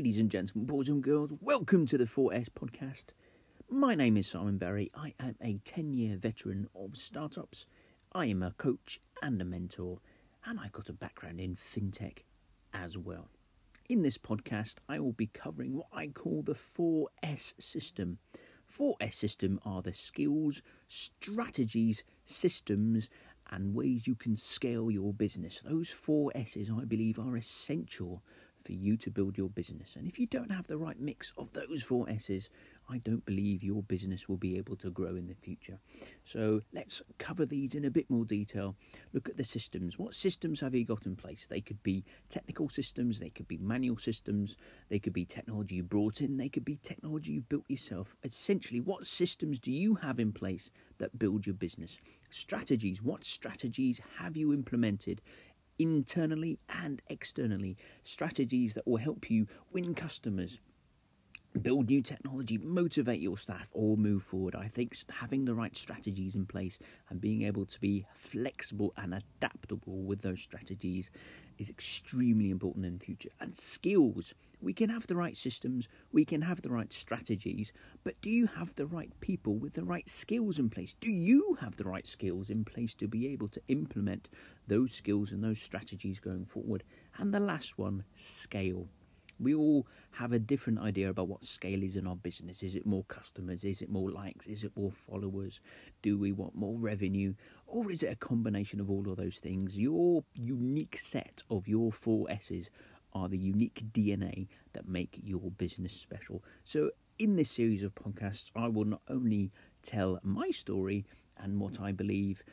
Ladies and gentlemen, boys and girls, welcome to the 4S Podcast. My name is Simon Barry. I am a 10-year veteran of startups. I am a coach and a mentor, and I've got a background in fintech as well. In this podcast, I will be covering what I call the 4S system. 4S system are the skills, strategies, systems, and ways you can scale your business. Those 4S's, I believe, are essential for you to build your business. And if you don't have the right mix of those 4S's, I don't believe your business will be able to grow in the future. So let's cover these in a bit more detail. Look at the systems. What systems have you got in place? They could be technical systems, they could be manual systems, they could be technology you brought in, they could be technology you built yourself. Essentially, what systems do you have in place that build your business? Strategies. What strategies have you implemented internally and externally? Strategies that will help you win customers, build new technology, motivate your staff, or move forward. I think having the right strategies in place and being able to be flexible and adaptable with those strategies is extremely important in the future. And skills. We can have the right systems, we can have the right strategies, but do you have the right people with the right skills in place? Do you have the right skills in place to be able to implement those skills and those strategies going forward? And the last one, scale. We all have a different idea about what scale is in our business. Is it more customers? Is it more likes? Is it more followers? Do we want more revenue? Or is it a combination of all of those things? Your unique set of your 4S's are the unique DNA that make your business special. So in this series of podcasts, I will not only tell my story and what I believe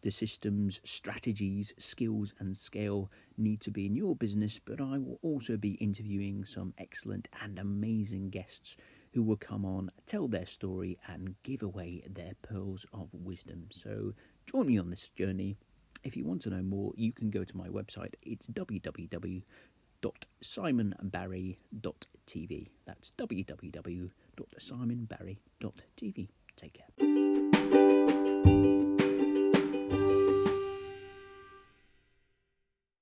the systems, strategies, skills and scale need to be in your business, but I will also be interviewing some excellent and amazing guests who will come on, tell their story and give away their pearls of wisdom. So join me on this journey. If you want to know more, you can go to my website. It's www.simonbarry.tv. That's www.simonbarry.tv. Take care.